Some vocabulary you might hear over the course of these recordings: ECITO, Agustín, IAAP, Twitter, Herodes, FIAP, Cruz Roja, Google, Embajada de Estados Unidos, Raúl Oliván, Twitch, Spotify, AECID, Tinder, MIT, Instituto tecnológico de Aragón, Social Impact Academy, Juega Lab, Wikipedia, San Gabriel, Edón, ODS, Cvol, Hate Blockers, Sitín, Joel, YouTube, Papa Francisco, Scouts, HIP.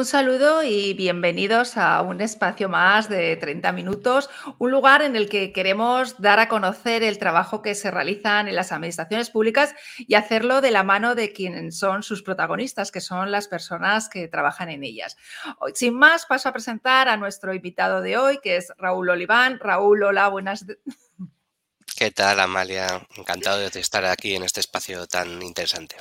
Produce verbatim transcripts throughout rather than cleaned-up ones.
Un saludo y bienvenidos a un espacio más de treinta minutos, un lugar en el que queremos dar a conocer el trabajo que se realizan en las administraciones públicas y hacerlo de la mano de quienes son sus protagonistas, que son las personas que trabajan en ellas. Hoy, sin más, paso a presentar a nuestro invitado de hoy, que es Raúl Oliván. Raúl, hola, buenas. ¿Qué tal, Amalia? Encantado de estar aquí en este espacio tan interesante.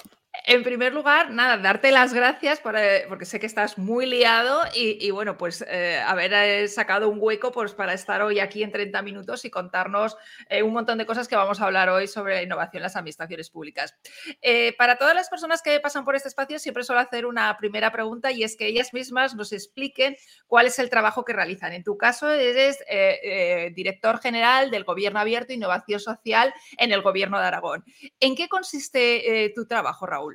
En primer lugar, nada, darte las gracias por, eh, porque sé que estás muy liado y, y bueno, pues eh, haber sacado un hueco pues, para estar hoy aquí en treinta minutos y contarnos eh, un montón de cosas que vamos a hablar hoy sobre la innovación en las administraciones públicas. Eh, para todas las personas que pasan por este espacio siempre suelo hacer una primera pregunta y es que ellas mismas nos expliquen cuál es el trabajo que realizan. En tu caso eres eh, eh, director general del Gobierno Abierto e Innovación Social en el Gobierno de Aragón. ¿En qué consiste eh, tu trabajo, Raúl?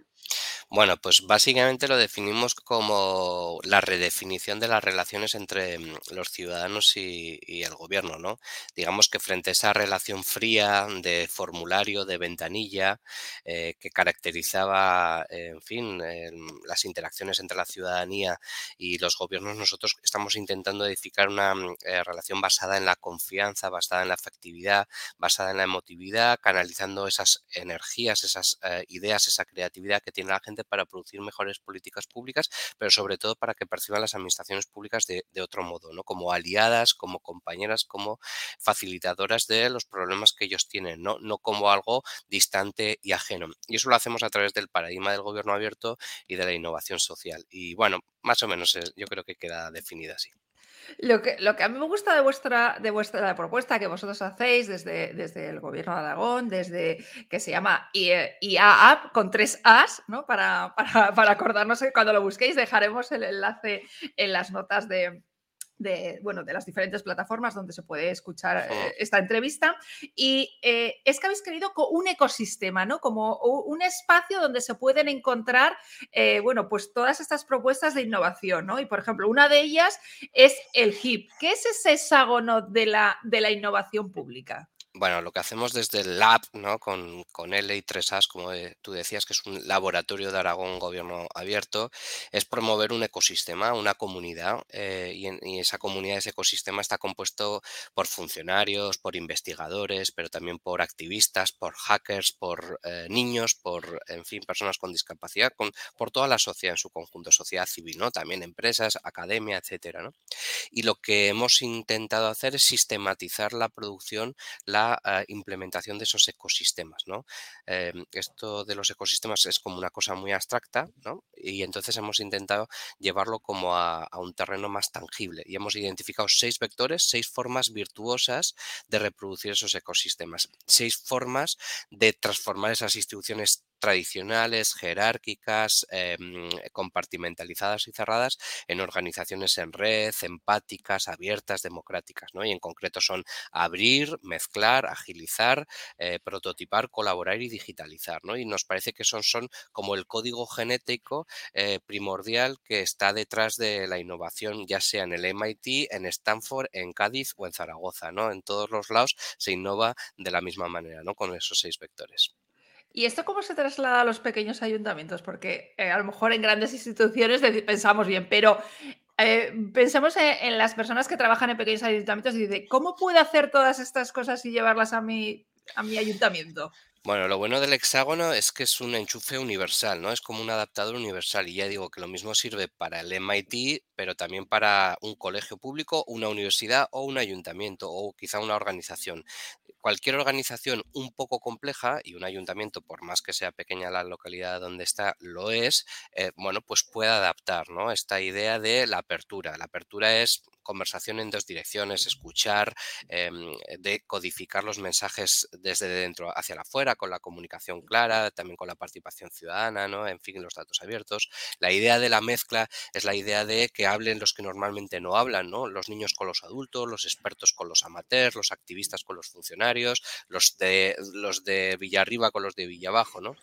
Bueno, pues básicamente lo definimos como la redefinición de las relaciones entre los ciudadanos y, y el gobierno, ¿no? Digamos que frente a esa relación fría de formulario, de ventanilla, eh, que caracterizaba, eh, en fin, eh, las interacciones entre la ciudadanía y los gobiernos, nosotros estamos intentando edificar una eh, relación basada en la confianza, basada en la afectividad, basada en la emotividad, canalizando esas energías, esas eh, ideas, esa creatividad que tiene la gente para producir mejores políticas públicas, pero sobre todo para que perciban las administraciones públicas de, de otro modo, ¿no? Como aliadas, como compañeras, como facilitadoras de los problemas que ellos tienen, ¿no? No como algo distante y ajeno. Y eso lo hacemos a través del paradigma del gobierno abierto y de la innovación social. Y bueno, más o menos yo creo que queda definida así. Lo que, lo que a mí me gusta de vuestra, de vuestra la propuesta que vosotros hacéis desde, desde el Gobierno de Aragón, desde que se llama I A A P con tres As, ¿no? Para, para, para acordarnos que cuando lo busquéis dejaremos el enlace en las notas de... De, bueno, de las diferentes plataformas donde se puede escuchar eh, esta entrevista y eh, es que habéis querido un ecosistema, ¿no? Como un espacio donde se pueden encontrar eh, bueno, pues todas estas propuestas de innovación, ¿no? Y por ejemplo, una de ellas es el H I P. ¿Qué es ese hexágono de la, de la innovación pública? Bueno, lo que hacemos desde el Laaab, ¿no? Con, con L y tres As, como tú decías, que es un laboratorio de Aragón Gobierno Abierto, es promover un ecosistema, una comunidad, eh, y, en, y esa comunidad, ese ecosistema está compuesto por funcionarios, por investigadores, pero también por activistas, por hackers, por eh, niños, por, en fin, personas con discapacidad, con, por toda la sociedad en su conjunto, sociedad civil, ¿no? También empresas, academia, etcétera, ¿no? Y lo que hemos intentado hacer es sistematizar la producción, la La implementación de esos ecosistemas, ¿no? Eh, esto de los ecosistemas es como una cosa muy abstracta, ¿no? Y entonces hemos intentado llevarlo como a, a un terreno más tangible y hemos identificado seis vectores, seis formas virtuosas de reproducir esos ecosistemas, seis formas de transformar esas instituciones tradicionales, jerárquicas, eh, compartimentalizadas y cerradas en organizaciones en red, empáticas, abiertas, democráticas, ¿no? Y en concreto son abrir, mezclar, agilizar, eh, prototipar, colaborar y digitalizar, ¿no? Y nos parece que son, son como el código genético eh, primordial que está detrás de la innovación, ya sea en el M I T, en Stanford, en Cádiz o en Zaragoza, ¿no? En todos los lados se innova de la misma manera, ¿no? Con esos seis vectores. ¿Y esto cómo se traslada a los pequeños ayuntamientos? Porque eh, a lo mejor en grandes instituciones pensamos bien, pero eh, pensemos en, en las personas que trabajan en pequeños ayuntamientos y dicen, ¿cómo puedo hacer todas estas cosas y llevarlas a mi, a mi ayuntamiento? Bueno, lo bueno del hexágono es que es un enchufe universal, ¿no? Es como un adaptador universal y ya digo que lo mismo sirve para el M I T, pero también para un colegio público, una universidad o un ayuntamiento o quizá una organización. Cualquier organización un poco compleja y un ayuntamiento, por más que sea pequeña la localidad donde está, lo es, eh, bueno, pues puede adaptar, ¿no? Esta idea de la apertura. La apertura es conversación en dos direcciones, escuchar, eh, decodificar los mensajes desde dentro hacia afuera, con la comunicación clara, también con la participación ciudadana, ¿no? En fin, los datos abiertos. La idea de la mezcla es la idea de que hablen los que normalmente no hablan, ¿no? Los niños con los adultos, los expertos con los amateurs, los activistas con los funcionarios, los de los de Villarriba con los de Villabajo, ¿no?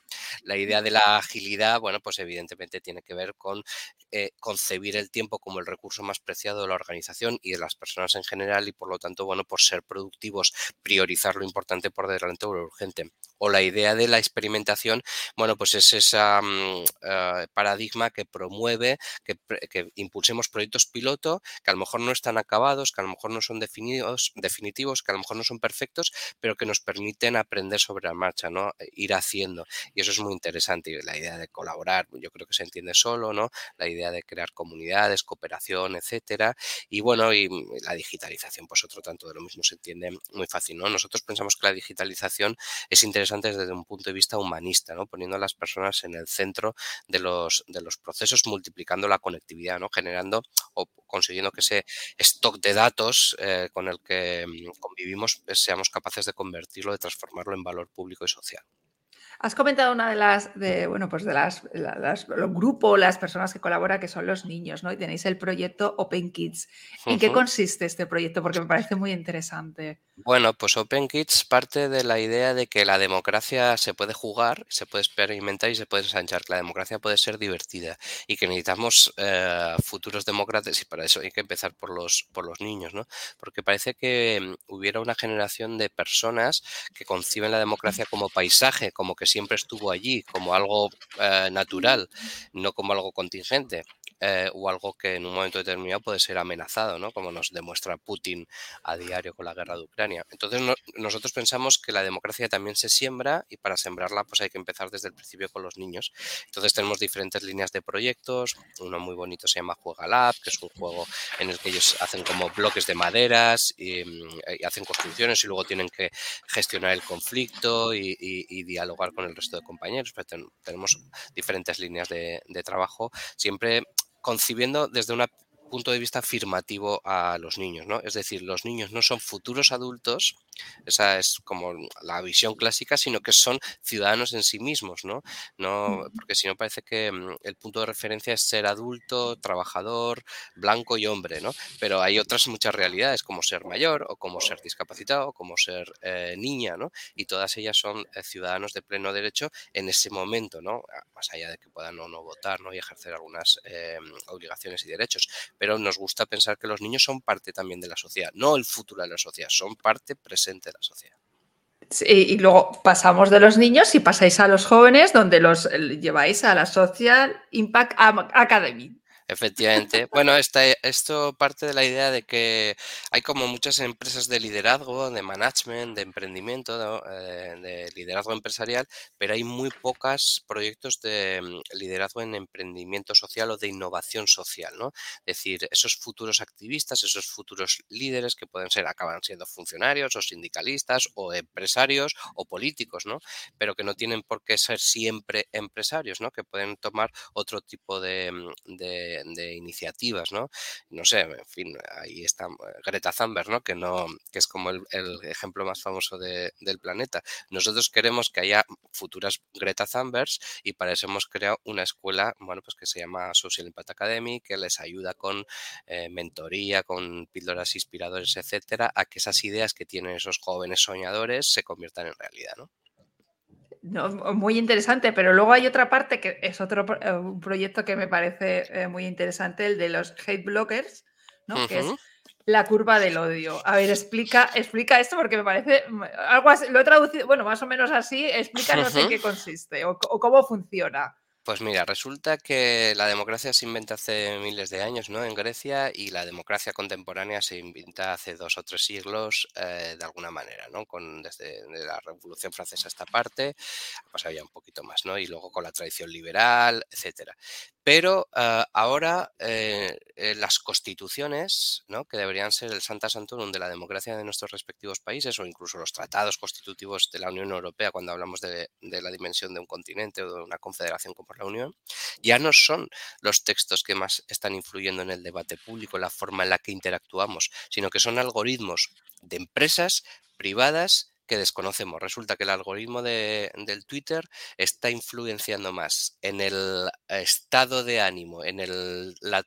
La idea de la agilidad, bueno, pues evidentemente tiene que ver con eh, concebir el tiempo como el recurso más preciado de la organización y de las personas en general y por lo tanto, bueno, por ser productivos, priorizar lo importante por delante de lo urgente. o la idea de la experimentación, bueno, pues es ese um, uh, paradigma que promueve que, que impulsemos proyectos piloto que a lo mejor no están acabados, que a lo mejor no son definidos, definitivos, que a lo mejor no son perfectos, pero que nos permiten aprender sobre la marcha, ¿no? Ir haciendo. Y eso es muy interesante. Y la idea de colaborar, yo creo que se entiende solo, ¿no? La idea de crear comunidades, cooperación, etcétera. Y bueno, y la digitalización, pues otro tanto de lo mismo, se entiende muy fácil, ¿no? Nosotros pensamos que la digitalización es interesante desde un punto de vista humanista, ¿no? Poniendo a las personas en el centro de los, de los procesos, multiplicando la conectividad, ¿no? Generando o consiguiendo que ese stock de datos eh, con el que convivimos pues, seamos capaces de convertirlo, de transformarlo en valor público y social. Has comentado una de las, de, bueno, pues de las, las los grupos, las personas que colaboran, que son los niños, ¿no? Y tenéis el proyecto Open Kids. ¿En uh-huh. qué consiste este proyecto? Porque me parece muy interesante. Bueno, pues Open Kids parte de la idea de que la democracia se puede jugar, se puede experimentar y se puede ensanchar, que la democracia puede ser divertida y que necesitamos eh, futuros demócratas, y para eso hay que empezar por los, por los niños, ¿no? Porque parece que hubiera una generación de personas que conciben la democracia como paisaje, como que siempre estuvo allí, como algo eh, natural, no como algo contingente eh, o algo que en un momento determinado puede ser amenazado, ¿no? Como nos demuestra Putin a diario con la guerra de Ucrania. Entonces no, nosotros pensamos que la democracia también se siembra y para sembrarla pues hay que empezar desde el principio con los niños. Entonces tenemos diferentes líneas de proyectos, uno muy bonito se llama Juega Lab, que es un juego en el que ellos hacen como bloques de maderas y, y hacen construcciones y luego tienen que gestionar el conflicto y, y, y dialogar con el resto de compañeros, pero ten, tenemos diferentes líneas de, de trabajo, siempre concibiendo desde un punto de vista afirmativo a los niños, ¿no? Es decir, los niños no son futuros adultos, esa es como la visión clásica, sino que son ciudadanos en sí mismos, ¿no? No, porque si no parece que el punto de referencia es ser adulto, trabajador, blanco y hombre, ¿no? Pero hay otras muchas realidades, como ser mayor o como ser discapacitado o como ser eh, niña, ¿no? Y todas ellas son eh, ciudadanos de pleno derecho en ese momento, ¿no? Más allá de que puedan o no votar, ¿no? Y ejercer algunas eh, obligaciones y derechos. Pero nos gusta pensar que los niños son parte también de la sociedad, no el futuro de la sociedad, son parte presente de la sociedad. Sí, y luego pasamos de los niños y pasáis a los jóvenes, donde los lleváis a la Social Impact Academy. Efectivamente. Bueno, esta, esto parte de la idea de que hay como muchas empresas de liderazgo, de management, de emprendimiento, ¿no? eh, de liderazgo empresarial, pero hay muy pocos proyectos de liderazgo en emprendimiento social o de innovación social, ¿no? Es decir, esos futuros activistas, esos futuros líderes que pueden ser, acaban siendo funcionarios o sindicalistas o empresarios o políticos, ¿no? Pero que no tienen por qué ser siempre empresarios, ¿no? Que pueden tomar otro tipo de... de de iniciativas, ¿no? No sé, en fin, ahí está Greta Thunberg, ¿no? Que, no, que es como el, el ejemplo más famoso de, del planeta. Nosotros queremos que haya futuras Greta Thunbergs y para eso hemos creado una escuela, bueno, pues que se llama Social Impact Academy, que les ayuda con eh, mentoría, con píldoras inspiradoras, etcétera, a que esas ideas que tienen esos jóvenes soñadores se conviertan en realidad, ¿no? No, muy interesante, pero luego hay otra parte que es otro eh, un proyecto que me parece eh, muy interesante, el de los Hate Blockers, ¿no? Uh-huh. Que es la curva del odio. A ver, explica, explica esto porque me parece algo así, lo he traducido, bueno, más o menos así, explícanos uh-huh. en qué consiste o, o cómo funciona. Pues mira, resulta que la democracia se inventa hace miles de años, ¿no? En Grecia, y la democracia contemporánea se inventa hace dos o tres siglos eh, de alguna manera, ¿no? Con, desde la Revolución Francesa a esta parte, ha pasado ya un poquito más, ¿no? Y luego con la tradición liberal, etcétera. Pero eh, ahora eh, eh, las constituciones, ¿no? Que deberían ser el Sancta Sanctorum de la democracia de nuestros respectivos países, o incluso los tratados constitutivos de la Unión Europea, cuando hablamos de, de la dimensión de un continente o de una confederación como la Unión, ya no son los textos que más están influyendo en el debate público, la forma en la que interactuamos, sino que son algoritmos de empresas privadas que desconocemos. Resulta que el algoritmo de, del Twitter está influenciando más en el estado de ánimo, en el, la,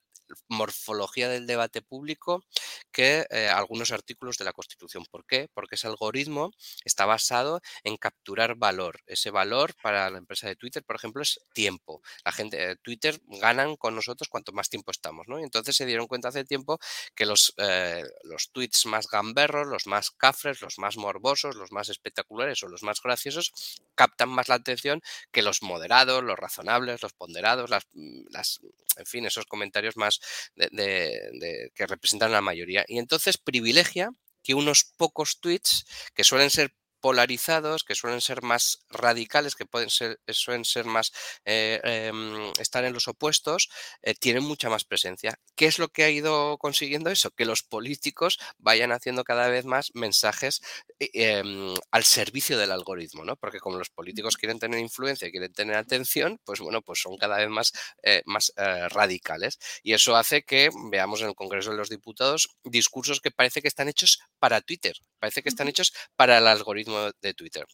morfología del debate público que eh, algunos artículos de la Constitución. ¿Por qué? Porque ese algoritmo está basado en capturar valor. Ese valor para la empresa de Twitter, por ejemplo, es tiempo. La gente eh, Twitter ganan con nosotros cuanto más tiempo estamos, ¿no? Y entonces se dieron cuenta hace tiempo que los, eh, los tweets más gamberros, los más cafres, los más morbosos, los más espectaculares o los más graciosos captan más la atención que los moderados, los razonables, los ponderados, las, las en fin, esos comentarios más de, de, de, que representan a la mayoría. Y entonces privilegia que unos pocos tweets que suelen ser polarizados, que suelen ser más radicales, que pueden ser, suelen ser más eh, eh, estar en los opuestos, eh, tienen mucha más presencia. ¿Qué es lo que ha ido consiguiendo eso? Que los políticos vayan haciendo cada vez más mensajes eh, al servicio del algoritmo, ¿no? Porque como los políticos quieren tener influencia, quieren tener atención, pues bueno, pues son cada vez más, eh, más eh, radicales. Y eso hace que veamos en el Congreso de los Diputados discursos que parece que están hechos para Twitter, parece que están hechos para el algoritmo de Twitter.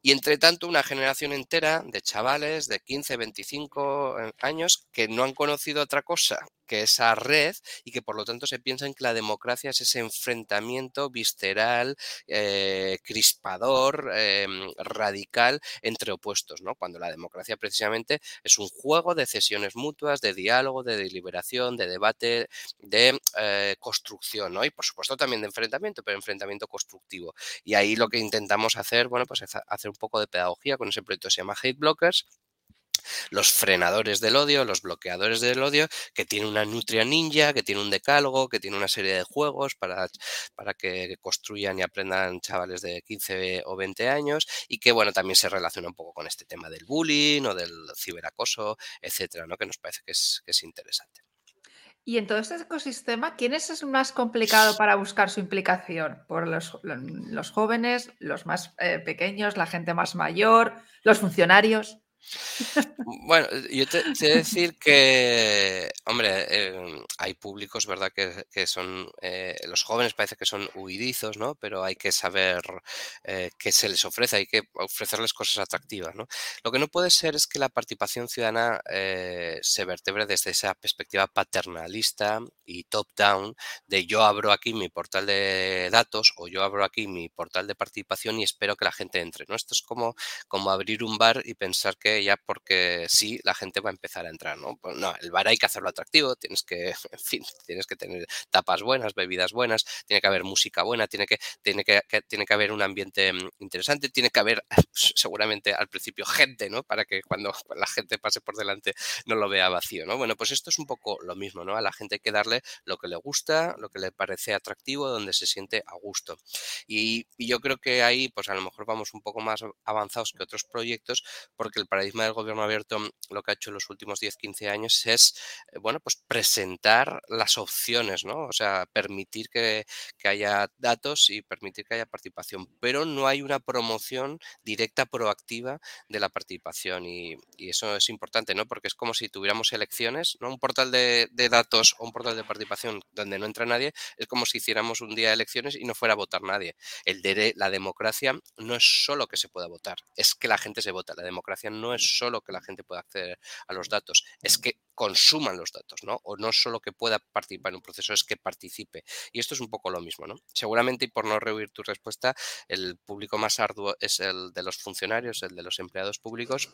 Y entre tanto, una generación entera de chavales de quince, veinticinco años que no han conocido otra cosa que esa red y que por lo tanto se piensan que la democracia es ese enfrentamiento visceral, eh, crispador, eh, radical entre opuestos, ¿no? Cuando la democracia precisamente es un juego de cesiones mutuas, de diálogo, de deliberación, de debate, de eh, construcción, ¿no? Y por supuesto también de enfrentamiento, pero enfrentamiento constructivo. Y ahí lo que intentamos hacer, bueno, pues hacer un poco de pedagogía con ese proyecto que se llama Hate Blockers, los frenadores del odio, los bloqueadores del odio, que tiene una nutria ninja, que tiene un decálogo, que tiene una serie de juegos para, para que construyan y aprendan chavales de quince o veinte años y que, bueno, también se relaciona un poco con este tema del bullying o del ciberacoso, etcétera, ¿no? Que nos parece que es, que es interesante. Y en todo este ecosistema, ¿quién es el más complicado para buscar su implicación? ¿Por los, los jóvenes, los más eh, pequeños, la gente más mayor, los funcionarios? Bueno, yo te, te he de decir que, hombre, eh, hay públicos, ¿verdad?, que, que son, eh, los jóvenes parece que son huidizos, ¿no? Pero hay que saber eh, qué se les ofrece, hay que ofrecerles cosas atractivas, ¿no? Lo que no puede ser es que la participación ciudadana eh, se vertebre desde esa perspectiva paternalista y top-down de yo abro aquí mi portal de datos o yo abro aquí mi portal de participación y espero que la gente entre, ¿no? Esto es como, como abrir un bar y pensar que ya porque sí, la gente va a empezar a entrar, ¿no? Pues no, el bar hay que hacerlo atractivo, tienes que, en fin, tienes que tener tapas buenas, bebidas buenas, tiene que haber música buena, tiene que, tiene que, que, tiene que haber un ambiente interesante, tiene que haber seguramente al principio gente, ¿no? Para que cuando la gente pase por delante no lo vea vacío, ¿no? Bueno, pues esto es un poco lo mismo, ¿no? A la gente hay que darle lo que le gusta, lo que le parece atractivo, donde se siente a gusto. Y, y yo creo que ahí, pues a lo mejor vamos un poco más avanzados que otros proyectos, porque el El paradigma del gobierno abierto lo que ha hecho en los últimos diez a quince años es, bueno, pues presentar las opciones, ¿no? O sea, permitir que, que haya datos y permitir que haya participación, pero no hay una promoción directa, proactiva de la participación y, y eso es importante, ¿no? Porque es como si tuviéramos elecciones, ¿no? Un portal de, de datos o un portal de participación donde no entra nadie es como si hiciéramos un día de elecciones y no fuera a votar nadie. El de, la democracia no es solo que se pueda votar, es que la gente se vota. La democracia no No es solo que la gente pueda acceder a los datos, es que consuman los datos, ¿no? O no solo que pueda participar en un proceso, es que participe. Y esto es un poco lo mismo, ¿no? Seguramente, y por no rehuir tu respuesta, el público más arduo es el de los funcionarios, el de los empleados públicos,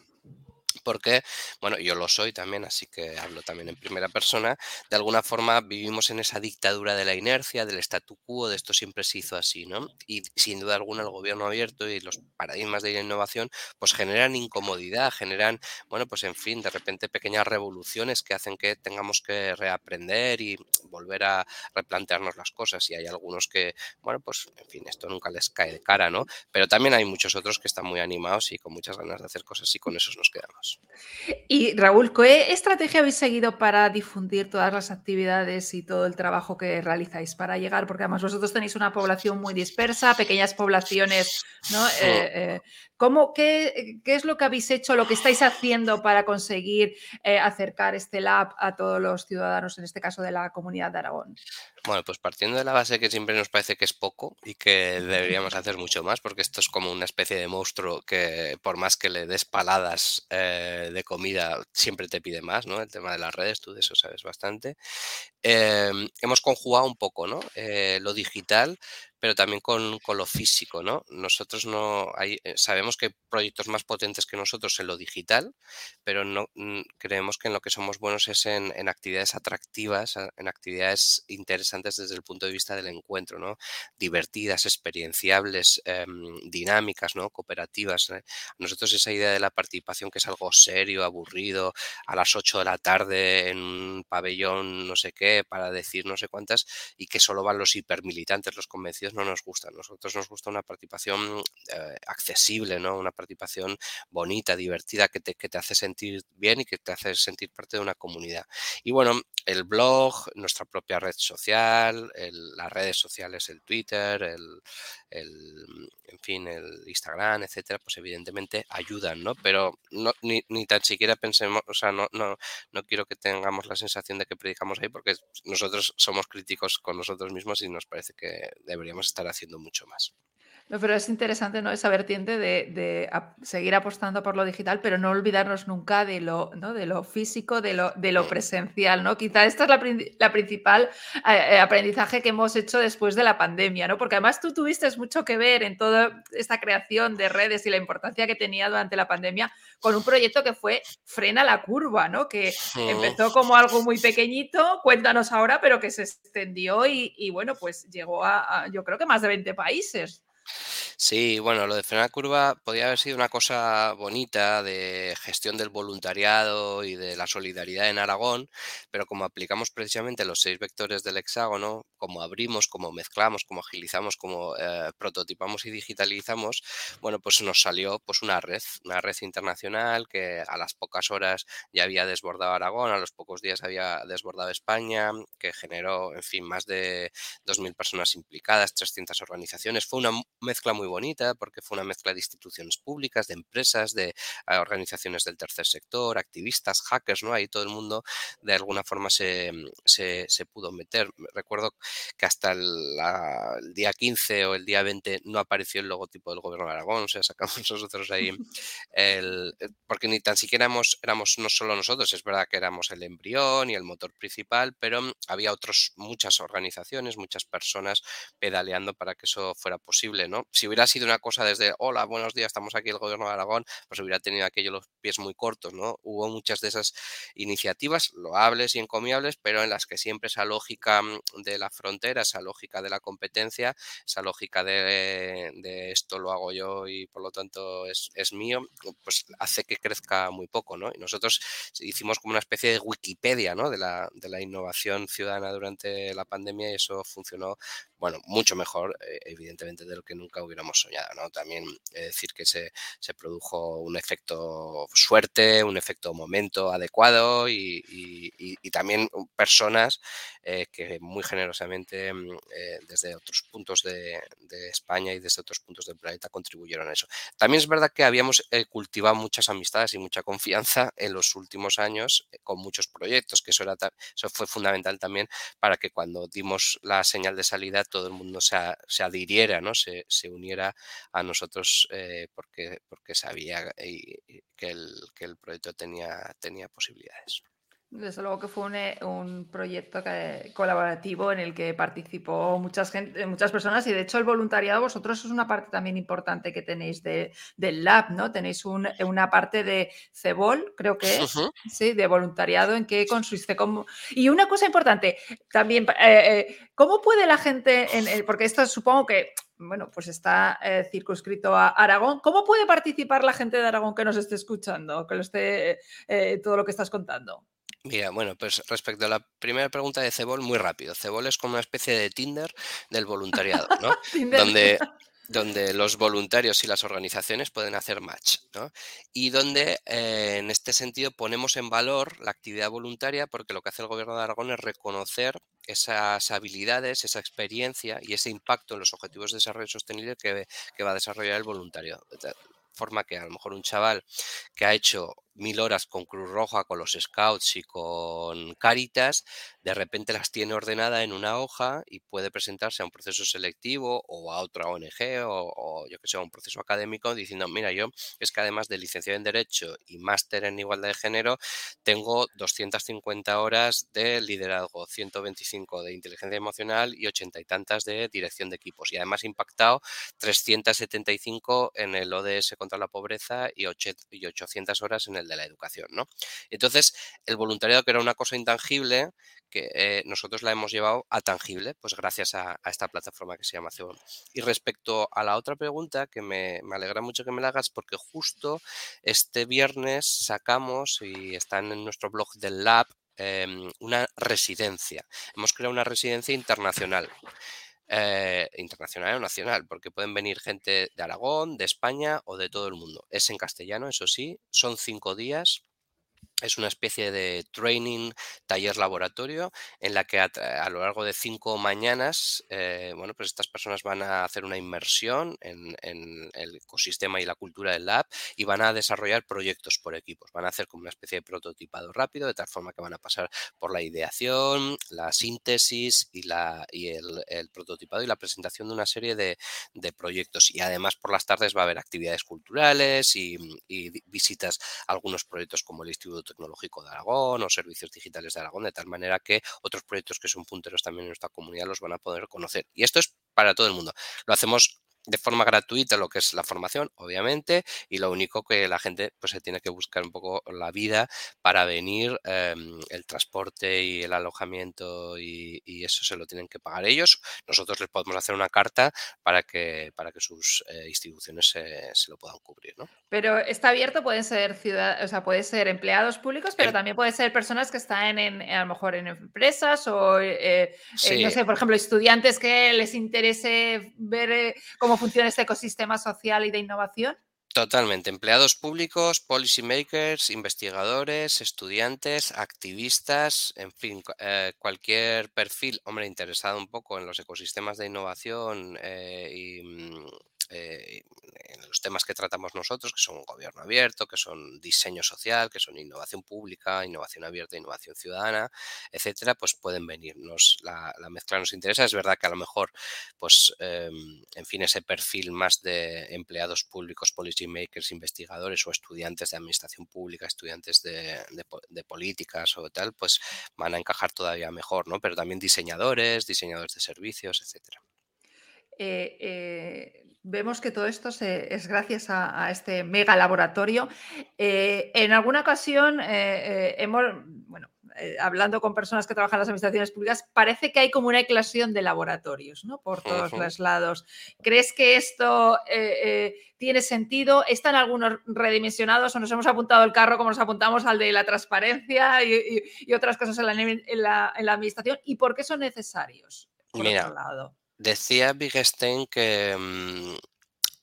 porque, bueno, yo lo soy también, así que hablo también en primera persona. De alguna forma vivimos en esa dictadura de la inercia, del statu quo, de esto siempre se hizo así, ¿no? Y sin duda alguna el gobierno abierto y los paradigmas de la innovación pues generan incomodidad, generan, bueno, pues en fin, de repente pequeñas revoluciones que hacen que tengamos que reaprender y volver a replantearnos las cosas. Y hay algunos que, bueno, pues en fin, esto nunca les cae de cara, ¿no? Pero también hay muchos otros que están muy animados y con muchas ganas de hacer cosas y con esos nos quedamos. Y Raúl, ¿qué estrategia habéis seguido para difundir todas las actividades y todo el trabajo que realizáis para llegar? Porque además vosotros tenéis una población muy dispersa, pequeñas poblaciones, ¿no? Sí. Eh, eh, ¿cómo, qué, qué es lo que habéis hecho, lo que estáis haciendo para conseguir eh, acercar este lab a todos los ciudadanos, en este caso de la Comunidad de Aragón? Bueno, pues partiendo de la base que siempre nos parece que es poco y que deberíamos hacer mucho más, porque esto es como una especie de monstruo que por más que le des paladas eh, de comida siempre te pide más, ¿no? El tema de las redes, tú de eso sabes bastante. Eh, hemos conjugado un poco, ¿no? Eh, lo digital, pero también con, con lo físico, ¿no? Nosotros no hay, sabemos que hay proyectos más potentes que nosotros en lo digital, pero no creemos que en lo que somos buenos es en, en actividades atractivas, en actividades interesantes desde el punto de vista del encuentro, ¿no? Divertidas, experienciables, eh, dinámicas, ¿no? Cooperativas, ¿eh? Nosotros esa idea de la participación que es algo serio, aburrido, a las ocho de la tarde en un pabellón no sé qué, para decir no sé cuántas, y que solo van los hipermilitantes, los convencidos, no nos gusta. A nosotros nos gusta una participación eh, accesible, ¿no? Una participación bonita, divertida, que te, que te hace sentir bien y que te hace sentir parte de una comunidad. Y bueno, el blog, nuestra propia red social, el, las redes sociales, el Twitter, el, el, en fin, el Instagram, etcétera, pues evidentemente ayudan, ¿no? Pero no, ni, ni tan siquiera pensemos, o sea, no, no, no quiero que tengamos la sensación de que predicamos ahí, porque nosotros somos críticos con nosotros mismos y nos parece que deberíamos estar haciendo mucho más. No, pero es interesante, ¿no? Esa vertiente de, de seguir apostando por lo digital, pero no olvidarnos nunca de lo, ¿no? de lo físico, de lo, de lo presencial, ¿no? Quizá esta es la, la principal eh, aprendizaje que hemos hecho después de la pandemia, ¿no? Porque además tú tuviste mucho que ver en toda esta creación de redes y la importancia que tenía durante la pandemia con un proyecto que fue Frena la Curva, ¿no? Que empezó como algo muy pequeñito, cuéntanos ahora, pero que se extendió y, y bueno, pues llegó a, a yo creo que más de veinte países. Sí, bueno, lo de Frenar la Curva podría haber sido una cosa bonita de gestión del voluntariado y de la solidaridad en Aragón, pero como aplicamos precisamente los seis vectores del hexágono, como abrimos, como mezclamos, como agilizamos, como eh, prototipamos y digitalizamos, bueno, pues nos salió pues una red, una red internacional que a las pocas horas ya había desbordado Aragón, a los pocos días había desbordado España, que generó, en fin, más de dos mil personas implicadas, trescientas organizaciones. Fue una mezcla muy bonita porque fue una mezcla de instituciones públicas, de empresas, de organizaciones del tercer sector, activistas, hackers, ¿no? Ahí todo el mundo de alguna forma se, se, se pudo meter. Recuerdo que hasta el, la, el día quince o el día veinte no apareció el logotipo del Gobierno de Aragón, o sea, sacamos nosotros ahí el... porque ni tan siquiera éramos, éramos no solo nosotros, es verdad que éramos el embrión y el motor principal, pero había otros, muchas organizaciones, muchas personas pedaleando para que eso fuera posible, ¿no? Si hubiera sido una cosa desde, hola, buenos días, estamos aquí el Gobierno de Aragón, pues hubiera tenido aquello los pies muy cortos, ¿no? Hubo muchas de esas iniciativas, loables y encomiables, pero en las que siempre esa lógica de la frontera, esa lógica de la competencia, esa lógica de, de esto lo hago yo y por lo tanto es, es mío, pues hace que crezca muy poco, ¿no? Y nosotros hicimos como una especie de Wikipedia, ¿no? De la, de la innovación ciudadana durante la pandemia y eso funcionó, bueno, mucho mejor, evidentemente, de lo que nunca hubiéramos soñado, ¿no? También es decir que se, se produjo un efecto suerte, un efecto momento adecuado y, y, y, y también personas eh, que muy generosamente eh, desde otros puntos de, de España y desde otros puntos del planeta contribuyeron a eso. También es verdad que habíamos eh, cultivado muchas amistades y mucha confianza en los últimos años eh, con muchos proyectos, que eso, era, eso fue fundamental también para que cuando dimos la señal de salida todo el mundo se, a, se adhiriera, ¿no? Se, se uniera a nosotros eh, porque, porque sabía eh, que, el, que el proyecto tenía, tenía posibilidades. Desde luego que fue un, un proyecto que, colaborativo en el que participó muchas, gente, muchas personas y de hecho el voluntariado vosotros es una parte también importante que tenéis de, del lab, ¿no? Tenéis un, una parte de Cvol, creo que es, uh-huh. Sí, de voluntariado en que consiste como... Y una cosa importante también, eh, ¿cómo puede la gente, en el, porque esto supongo que bueno, pues está eh, circunscrito a Aragón. ¿Cómo puede participar la gente de Aragón que nos esté escuchando, que lo esté eh, todo lo que estás contando? Mira, bueno, pues respecto a la primera pregunta de Cvol, muy rápido. Cvol es como una especie de Tinder del voluntariado, ¿no? Tinder. Donde... donde los voluntarios y las organizaciones pueden hacer match, ¿no? Y donde eh, en este sentido ponemos en valor la actividad voluntaria porque lo que hace el Gobierno de Aragón es reconocer esas habilidades, esa experiencia y ese impacto en los objetivos de desarrollo sostenible que, que va a desarrollar el voluntario. De forma que a lo mejor un chaval que ha hecho mil horas con Cruz Roja, con los Scouts y con Cáritas, de repente las tiene ordenada en una hoja y puede presentarse a un proceso selectivo o a otra O N G o, o yo que sé, a un proceso académico diciendo, mira, yo es que además de licenciado en Derecho y máster en Igualdad de Género, tengo doscientas cincuenta horas de liderazgo, ciento veinticinco de inteligencia emocional y ochenta y tantas de dirección de equipos. Y además he impactado trescientas setenta y cinco en el O D S contra la pobreza y ochocientas horas en el de la educación, ¿no? Entonces, el voluntariado, que era una cosa intangible, que eh, nosotros la hemos llevado a tangible, pues gracias a, a esta plataforma que se llama Cvol. Y respecto a la otra pregunta, que me, me alegra mucho que me la hagas, porque justo este viernes sacamos, y están en nuestro blog del Laaab, eh, una residencia. Hemos creado una residencia internacional. Eh, internacional o nacional, porque pueden venir gente de Aragón, de España o de todo el mundo. Es en castellano, eso sí, son cinco días. Es una especie de training, taller, laboratorio, en la que a, a lo largo de cinco mañanas, eh, bueno, pues estas personas van a hacer una inmersión en, en el ecosistema y la cultura del Laaab y van a desarrollar proyectos por equipos. Van a hacer como una especie de prototipado rápido, de tal forma que van a pasar por la ideación, la síntesis y, la, y el, el prototipado y la presentación de una serie de, de proyectos. Y además por las tardes va a haber actividades culturales y, y visitas a algunos proyectos como el Instituto Tecnológico de Aragón o Servicios Digitales de Aragón, de tal manera que otros proyectos que son punteros también en nuestra comunidad los van a poder conocer. Y esto es para todo el mundo. Lo hacemos de forma gratuita, lo que es la formación, obviamente, y lo único que la gente pues se tiene que buscar un poco la vida para venir, eh, el transporte y el alojamiento y, y eso se lo tienen que pagar ellos. Nosotros les podemos hacer una carta para que para que sus eh, instituciones se, se lo puedan cubrir, ¿no? Pero está abierto, pueden ser ciudad, o sea, pueden ser empleados públicos, pero el, también pueden ser personas que están en, en a lo mejor en empresas o eh, sí. eh, no sé, por ejemplo, estudiantes que les interese ver eh, cómo funciona este ecosistema social y de innovación. Totalmente. Empleados públicos, policy makers, investigadores, estudiantes, activistas, en fin, eh, cualquier perfil, hombre, interesado un poco en los ecosistemas de innovación eh, y... Eh, en los temas que tratamos nosotros, que son gobierno abierto, que son diseño social, que son innovación pública, innovación abierta, innovación ciudadana, etcétera, pues pueden venir. Nos, la, la mezcla nos interesa. Es verdad que a lo mejor, pues, eh, en fin, ese perfil más de empleados públicos, policy makers, investigadores o estudiantes de administración pública, estudiantes de, de, de políticas o tal, pues van a encajar todavía mejor, ¿no? Pero también diseñadores, diseñadores de servicios, etcétera. Eh, eh, vemos que todo esto se, es gracias a, a este mega laboratorio. Eh, en alguna ocasión, eh, eh, hemos, bueno, eh, hablando con personas que trabajan en las administraciones públicas, parece que hay como una eclosión de laboratorios, ¿no? Por todos uh-huh. los lados. ¿Crees que esto eh, eh, tiene sentido? ¿Están algunos redimensionados o nos hemos apuntado el carro como nos apuntamos al de la transparencia y, y, y otras cosas en la, en, la, en la administración? ¿Y por qué son necesarios? Por Mira. otro lado. Decía Wittgenstein que um,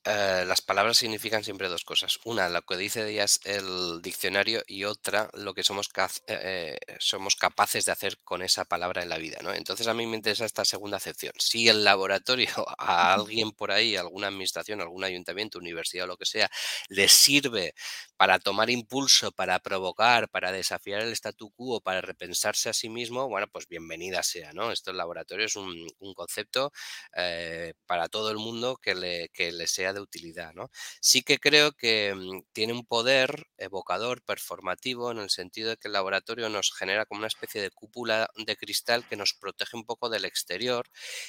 eh, las palabras significan siempre dos cosas. Una, lo que dice de ellas el diccionario, y otra, lo que somos, eh, somos capaces de hacer con esa palabra en la vida, ¿no? Entonces, a mí me interesa esta segunda acepción. Si el laboratorio a alguien por ahí, a alguna administración, a algún ayuntamiento, universidad o lo que sea, le sirve para tomar impulso, para provocar, para desafiar el statu quo, para repensarse a sí mismo, bueno, pues bienvenida sea, ¿no? Esto del laboratorio es un, un concepto eh, para todo el mundo que le, que le sea de utilidad, ¿no? Sí que creo que tiene un poder evocador, performativo, en el sentido de que el laboratorio nos genera como una especie de cúpula de cristal que nos protege un poco del exterior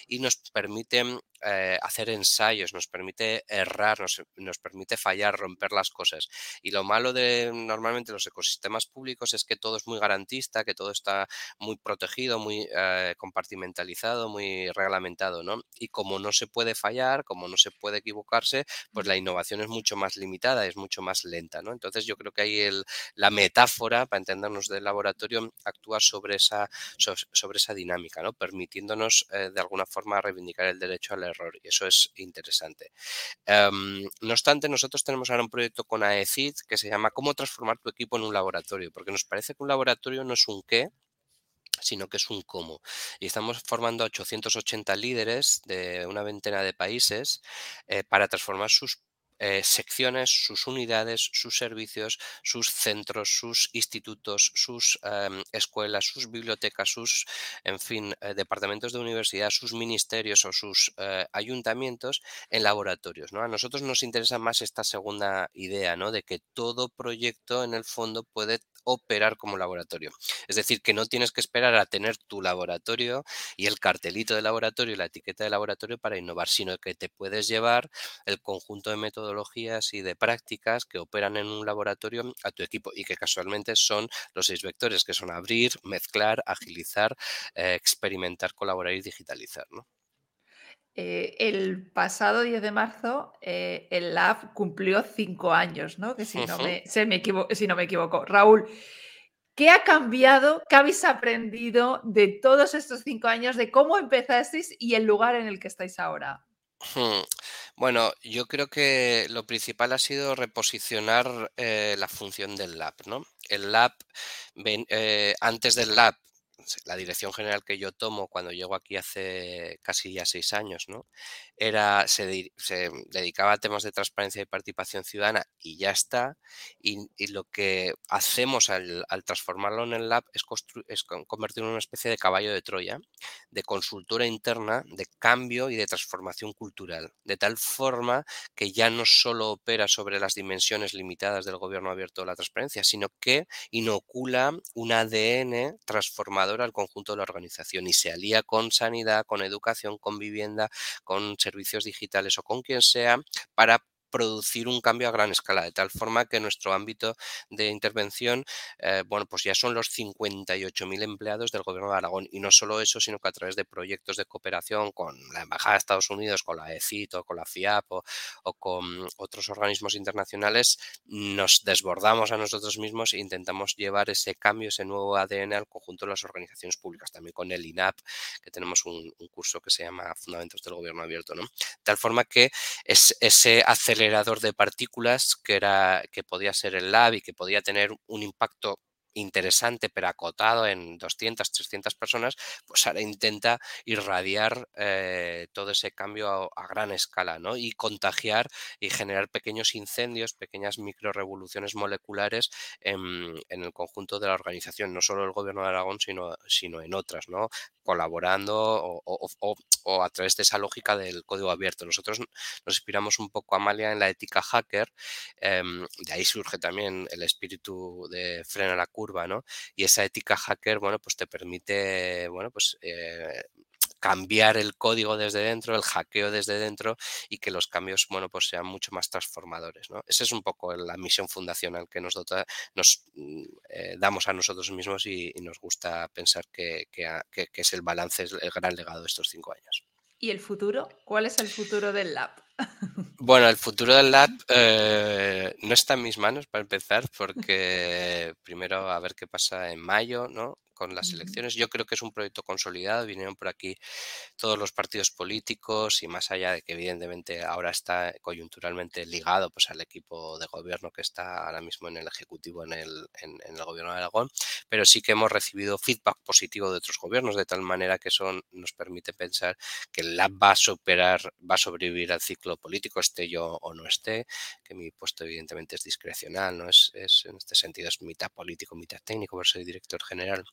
y nos permite eh, hacer ensayos, nos permite errar, nos, nos permite fallar, romper las cosas. Y lo malo de normalmente los ecosistemas públicos es que todo es muy garantista, que todo está muy protegido, muy eh, compartimentalizado, muy reglamentado, ¿no? Y como no se puede fallar, como no se puede equivocarse, pues la innovación es mucho más limitada, es mucho más lenta, ¿no? Entonces yo creo que ahí el, la metáfora, para entendernos, del laboratorio actúa sobre esa, sobre, sobre esa dinámica, ¿no? Permitiéndonos eh, de alguna forma reivindicar el derecho al error, y eso es interesante. Um, no obstante, nosotros tenemos ahora un proyecto con A E C I D que se llama ¿Cómo transformar tu equipo en un laboratorio? Porque nos parece que un laboratorio no es un qué, sino que es un cómo. Y estamos formando a ochocientos ochenta líderes de una veintena de países eh, para transformar sus eh, secciones, sus unidades, sus servicios, sus centros, sus institutos, sus eh, escuelas, sus bibliotecas, sus, en fin, eh, departamentos de universidad, sus ministerios o sus eh, ayuntamientos en laboratorios, ¿no? A nosotros nos interesa más esta segunda idea, ¿no? De que todo proyecto en el fondo puede operar como laboratorio. Es decir, que no tienes que esperar a tener tu laboratorio y el cartelito de laboratorio y la etiqueta de laboratorio para innovar, sino que te puedes llevar el conjunto de metodologías y de prácticas que operan en un laboratorio a tu equipo y que casualmente son los seis vectores, que son abrir, mezclar, agilizar, eh, experimentar, colaborar y digitalizar, ¿no? Eh, el pasado diez de marzo eh, el Laaab cumplió cinco años, ¿no? Que si no me, se me equivo- si no me equivoco. Raúl, ¿qué ha cambiado? ¿Qué habéis aprendido de todos estos cinco años? ¿De cómo empezasteis y el lugar en el que estáis ahora? Bueno, yo creo que lo principal ha sido reposicionar eh, la función del Laaab, ¿no? El Laaab, eh, antes del Laaab, la dirección general que yo tomo cuando llego aquí hace casi ya seis años, ¿no? Era, se, se dedicaba a temas de transparencia y participación ciudadana y ya está. Y, y lo que hacemos al, al transformarlo en el Laaab es, constru, es convertirlo en una especie de caballo de Troya, de consultora interna, de cambio y de transformación cultural. De tal forma que ya no solo opera sobre las dimensiones limitadas del gobierno abierto a la transparencia, sino que inocula un A D N transformador al conjunto de la organización y se alía con sanidad, con educación, con vivienda, con servicios digitales o con quien sea para producir un cambio a gran escala, de tal forma que nuestro ámbito de intervención, eh, bueno, pues ya son los cincuenta y ocho mil empleados del Gobierno de Aragón y no solo eso, sino que a través de proyectos de cooperación con la Embajada de Estados Unidos, con la E C I T O, con la FIAP o, o con otros organismos internacionales, nos desbordamos a nosotros mismos e intentamos llevar ese cambio, ese nuevo A D N al conjunto de las organizaciones públicas, también con el I N A P, que tenemos un, un curso que se llama Fundamentos del Gobierno Abierto, ¿no? De tal forma que es, ese hacer acelerador de partículas que era que podía ser el Laaab y que podía tener un impacto interesante pero acotado en doscientas, trescientas personas, pues ahora intenta irradiar eh, todo ese cambio a, a gran escala, ¿no? Y contagiar y generar pequeños incendios, pequeñas microrevoluciones moleculares en, en el conjunto de la organización, no solo el Gobierno de Aragón, sino, sino en otras, ¿no? Colaborando o, o, o, o a través de esa lógica del código abierto. Nosotros nos inspiramos un poco, Amalia, en la ética hacker, eh, de ahí surge también el espíritu de Frena la Curva, ¿no? Y esa ética hacker, bueno, pues te permite, bueno, pues eh, cambiar el código desde dentro, el hackeo desde dentro y que los cambios, bueno, pues sean mucho más transformadores, ¿no? Esa es un poco la misión fundacional que nos, dota, nos eh, damos a nosotros mismos y, y nos gusta pensar que, que, que, que es el balance, es el gran legado de estos cinco años. ¿Y el futuro? ¿Cuál es el futuro del Laaab? Bueno, el futuro del Laaab eh, no está en mis manos para empezar porque primero a ver qué pasa en mayo, ¿no? Con las elecciones. Yo creo que es un proyecto consolidado, vinieron por aquí todos los partidos políticos y más allá de que evidentemente ahora está coyunturalmente ligado pues al equipo de gobierno que está ahora mismo en el Ejecutivo, en el, en, en el Gobierno de Aragón, pero sí que hemos recibido feedback positivo de otros gobiernos, de tal manera que eso nos permite pensar que el Laaab va a superar, va a sobrevivir al ciclo político, esté yo o no esté, que mi puesto evidentemente es discrecional, no es, es en este sentido es mitad político, mitad técnico, por ser director general.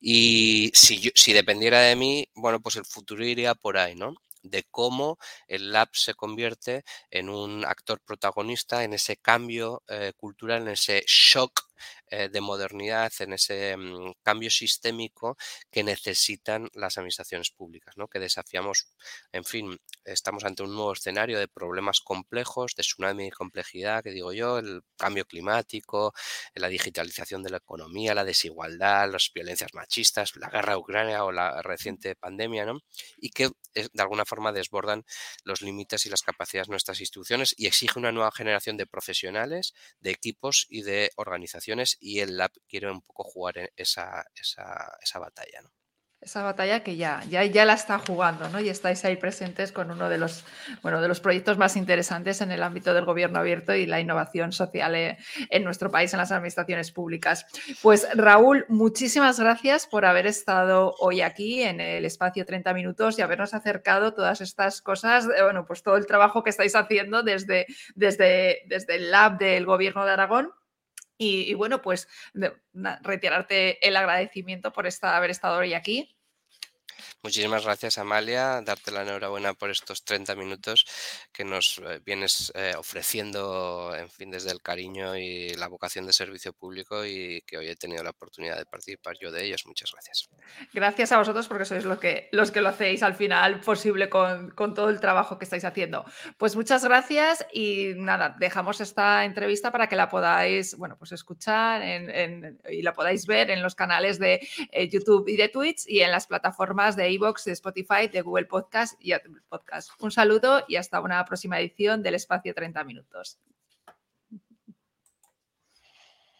Y si, yo, si dependiera de mí, bueno, pues el futuro iría por ahí, ¿no? De cómo el Laaab se convierte en un actor protagonista en ese cambio eh, cultural, en ese shock eh, de modernidad, en ese um, cambio sistémico que necesitan las administraciones públicas, ¿no? Que desafiamos, en fin, estamos ante un nuevo escenario de problemas complejos, de tsunami de complejidad, que digo yo, el cambio climático, la digitalización de la economía, la desigualdad, las violencias machistas, la guerra de Ucrania o la reciente pandemia, ¿no? Y que de alguna forma desbordan los límites y las capacidades de nuestras instituciones y exige una nueva generación de profesionales, de equipos y de organizaciones y el Laaab quiere un poco jugar en esa, esa, esa batalla, ¿no? esa batalla que ya, ya, ya la está jugando, ¿no? Y estáis ahí presentes con uno de los, bueno, de los proyectos más interesantes en el ámbito del gobierno abierto y la innovación social en nuestro país, en las administraciones públicas. Pues Raúl, muchísimas gracias por haber estado hoy aquí en el espacio treinta minutos y habernos acercado todas estas cosas, bueno, pues todo el trabajo que estáis haciendo desde, desde, desde el Laaab del Gobierno de Aragón. Y, y bueno, pues de, na, reiterarte el agradecimiento por esta, haber estado hoy aquí. Muchísimas gracias, Amalia, darte la enhorabuena por estos treinta minutos que nos vienes eh, ofreciendo, en fin, desde el cariño y la vocación de servicio público, y que hoy he tenido la oportunidad de participar yo de ellos. Muchas gracias. Gracias a vosotros, porque sois los que, los que lo hacéis al final posible con, con todo el trabajo que estáis haciendo. Pues muchas gracias y nada, dejamos esta entrevista para que la podáis, bueno, pues escuchar en, en, y la podáis ver en los canales de eh, YouTube y de Twitch, y en las plataformas de iVoox, de Spotify, de Google Podcast y Apple Podcast. Un saludo y hasta una próxima edición del Espacio treinta Minutos.